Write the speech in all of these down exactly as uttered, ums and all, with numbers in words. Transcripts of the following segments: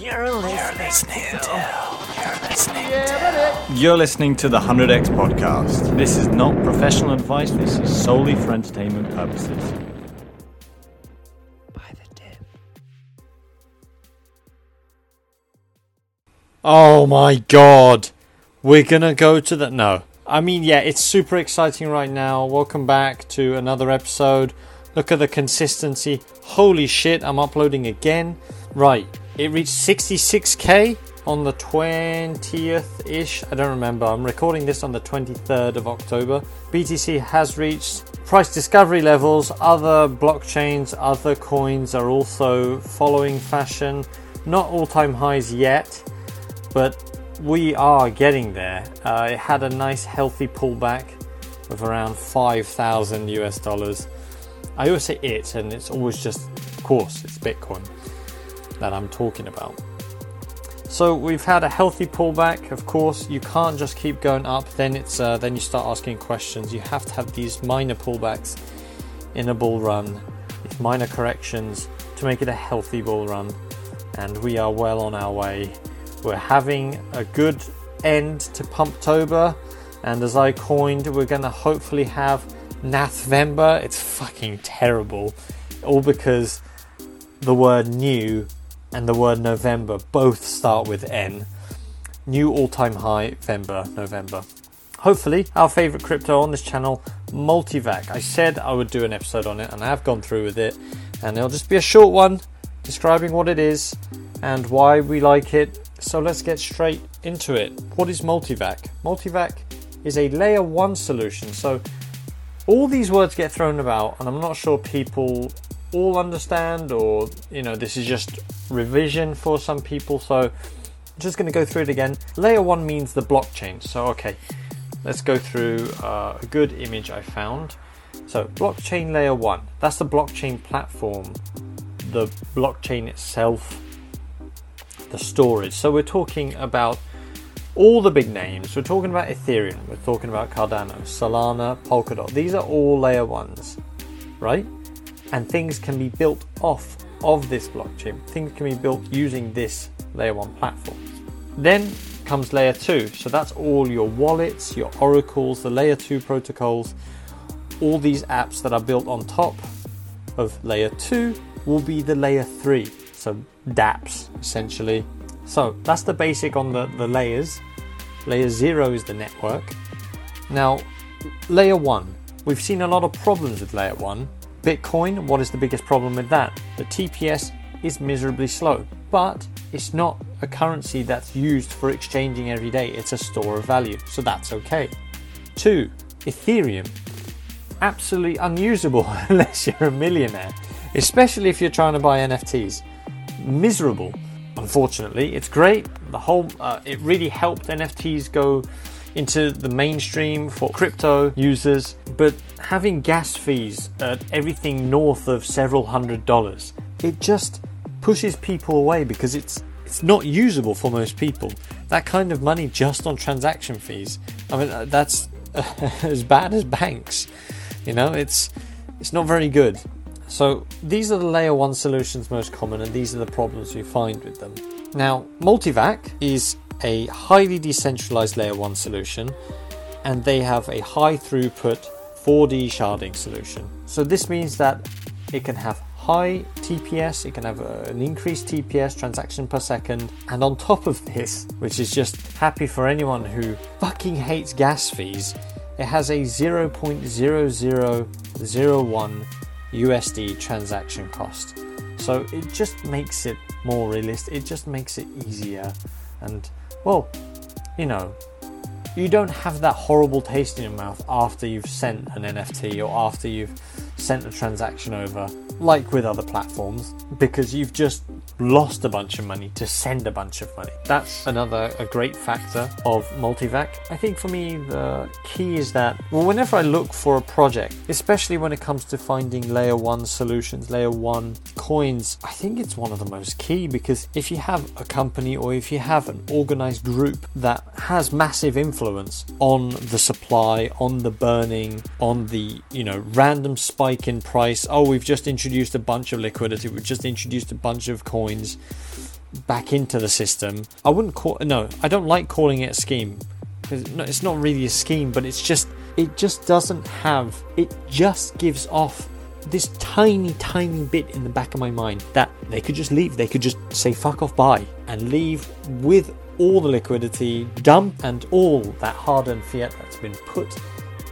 You're listening, you're listening to, you're listening yeah, to You're listening to the one hundred X podcast. This is not professional advice. This is solely for entertainment purposes. Buy the dip. Oh my god. We're gonna go to the no. I mean, yeah, it's super exciting right now. Welcome back to another episode. Look at the consistency. Holy shit, I'm uploading again. Right. It reached sixty-six k on the twentieth-ish. I don't remember. I'm recording this on the twenty-third of October. B T C has reached price discovery levels. Other blockchains, other coins are also following fashion. Not all-time highs yet, but we are getting there. Uh, it had a nice healthy pullback of around five thousand US dollars. I always say it, and it's always just, of course, it's Bitcoin that I'm talking about. So we've had a healthy pullback. Of course, you can't just keep going up. Then it's uh, then you start asking questions. You have to have these minor pullbacks in a bull run, with minor corrections to make it a healthy bull run. And we are well on our way. We're having a good end to Pumptober, and as I coined, we're going to hopefully have Nathvember. It's fucking terrible, all because the word new and the word November both start with N. New all-time high, Vember, November. Hopefully, our favourite crypto on this channel, Multivac. I said I would do an episode on it, and I have gone through with it, and it'll just be a short one describing what it is and why we like it. So let's get straight into it. What is Multivac? Multivac is a layer one solution. So all these words get thrown about, and I'm not sure people all understand, or you know, this is just revision for some people, so I'm just going to go through it again. Layer one means the blockchain. So okay, let's go through uh, a good image I found. So blockchain layer one, that's the blockchain platform, the blockchain itself, the storage. So we're talking about all the big names. We're talking about Ethereum, we're talking about Cardano, Solana, Polkadot. These are all layer ones, right? And things can be built off of this blockchain. Things can be built using this layer one platform. Then comes layer two. So that's all your wallets, your oracles, the layer two protocols. All these apps that are built on top of layer two will be the layer three. So dApps, essentially. So that's the basic on the, the layers. Layer zero is the network. Now, layer one. We've seen a lot of problems with layer one. Bitcoin, what is the biggest problem with that? The T P S is miserably slow, but it's not a currency that's used for exchanging every day. It's a store of value, so that's okay. Two, Ethereum, absolutely unusable unless you're a millionaire, especially if you're trying to buy N F Ts. Miserable, unfortunately. It's great. The whole uh, it really helped N F Ts go into the mainstream for crypto users, but having gas fees at everything north of several hundred dollars, it just pushes people away because it's it's not usable for most people. That kind of money just on transaction fees, I mean, that's uh, as bad as banks, you know. It's it's not very good. So these are the layer one solutions most common, and these are the problems we find with them. Now, Multivac is a highly decentralized layer one solution, and they have a high throughput four D sharding solution. So this means that it can have high T P S, it can have a, an increased T P S, transaction per second, and on top of this, which is just happy for anyone who fucking hates gas fees, it has a zero point zero zero zero one U S D transaction cost. So it just makes it more realistic, it just makes it easier, and well, you know, you don't have that horrible taste in your mouth after you've sent an N F T or after you've sent a transaction over, like with other platforms, because you've just lost a bunch of money to send a bunch of money. That's another a great factor of Multivac. I think for me, the key is that, well, whenever I look for a project, especially when it comes to finding layer one solutions, layer one coins, I think it's one of the most key, because if you have a company or if you have an organized group that has massive influence on the supply, on the burning, on the, you know, random spike in price. Oh, we've just introduced a bunch of liquidity, we've just introduced a bunch of coins. back into the system. I wouldn't call no I don't like calling it a scheme, because no, it's not really a scheme, but it's just it just doesn't have it just gives off this tiny tiny bit in the back of my mind that they could just leave, they could just say fuck off, bye, and leave with all the liquidity, dump, and all that hard-earned fiat that's been put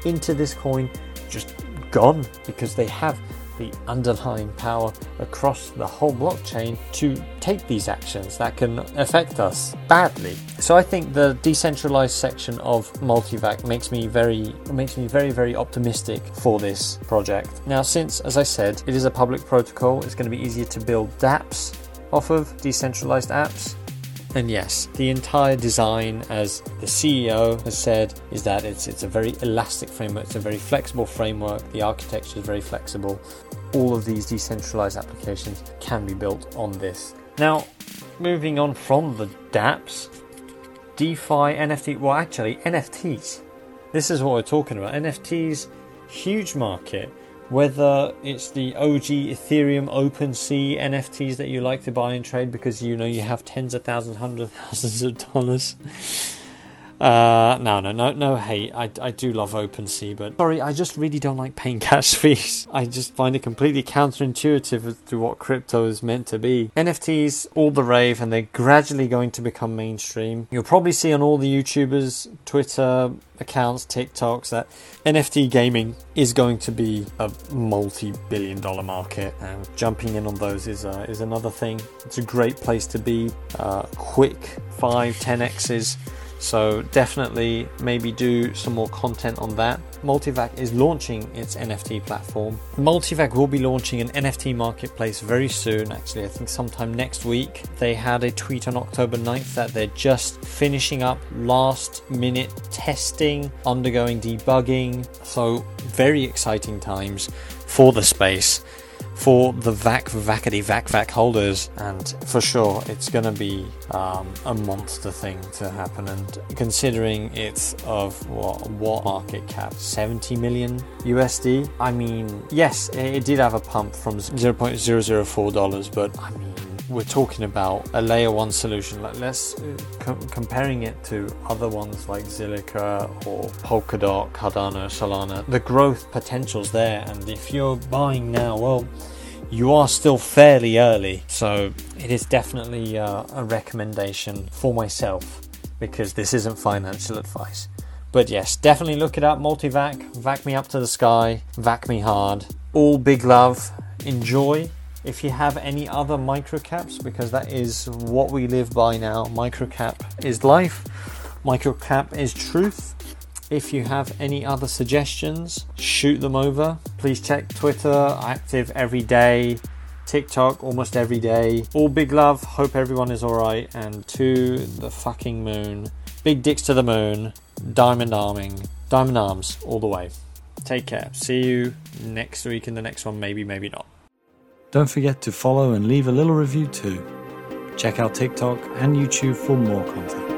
into this coin just gone, because they have the underlying power across the whole blockchain to take these actions that can affect us badly. So I think the decentralized section of Multivac makes me very makes me very very optimistic for this project. Now, since, as I said, it is a public protocol, it's going to be easier to build dApps off of, decentralized apps. And yes, the entire design, as the C E O has said, is that it's it's a very elastic framework, it's a very flexible framework, the architecture is very flexible. All of these decentralized applications can be built on this. Now, moving on from the dApps, DeFi, N F T, well actually N F Ts. This is what we're talking about. N F Ts, huge market. Whether it's the O G Ethereum OpenSea N F Ts that you like to buy and trade because you know you have tens of thousands, hundreds of thousands of dollars. Uh, no, no, no, no hate. I, I do love OpenSea, but sorry, I just really don't like paying cash fees. I just find it completely counterintuitive to what crypto is meant to be. N F Ts, all the rave, and they're gradually going to become mainstream. You'll probably see on all the YouTubers, Twitter accounts, TikToks, that N F T gaming is going to be a multi-billion dollar market, and jumping in on those is uh, is another thing. It's a great place to be. Uh, quick five, ten X's, so definitely maybe do some more content on that. Multivac is launching its N F T platform. Multivac will be launching an N F T marketplace very soon, actually I think sometime next week. They had a tweet on October ninth that they're just finishing up last minute testing, undergoing debugging, so very exciting times for the space, for the vac vacity vac vac holders, and for sure it's going to be um, a monster thing to happen. And considering it's of what, what market cap, seventy million U S D, I mean, yes, it, it did have a pump from zero point zero zero four dollars, but I mean, we're talking about a layer one solution. Like, let's com- comparing it to other ones like Zilliqa or Polkadot, Cardano, Solana. The growth potential's there, and if you're buying now, well, you are still fairly early. So it is definitely uh, a recommendation for myself, because this isn't financial advice. But yes, definitely look it up. Multivac, vac me up to the sky, vac me hard. All big love. Enjoy. If you have any other microcaps, because that is what we live by now. Microcap is life. Microcap is truth. If you have any other suggestions, shoot them over. Please check Twitter, active every day. TikTok, almost every day. All big love. Hope everyone is all right. And to the fucking moon. Big dicks to the moon. Diamond arming. Diamond arms all the way. Take care. See you next week in the next one. Maybe, maybe not. Don't forget to follow and leave a little review too. Check out TikTok and YouTube for more content.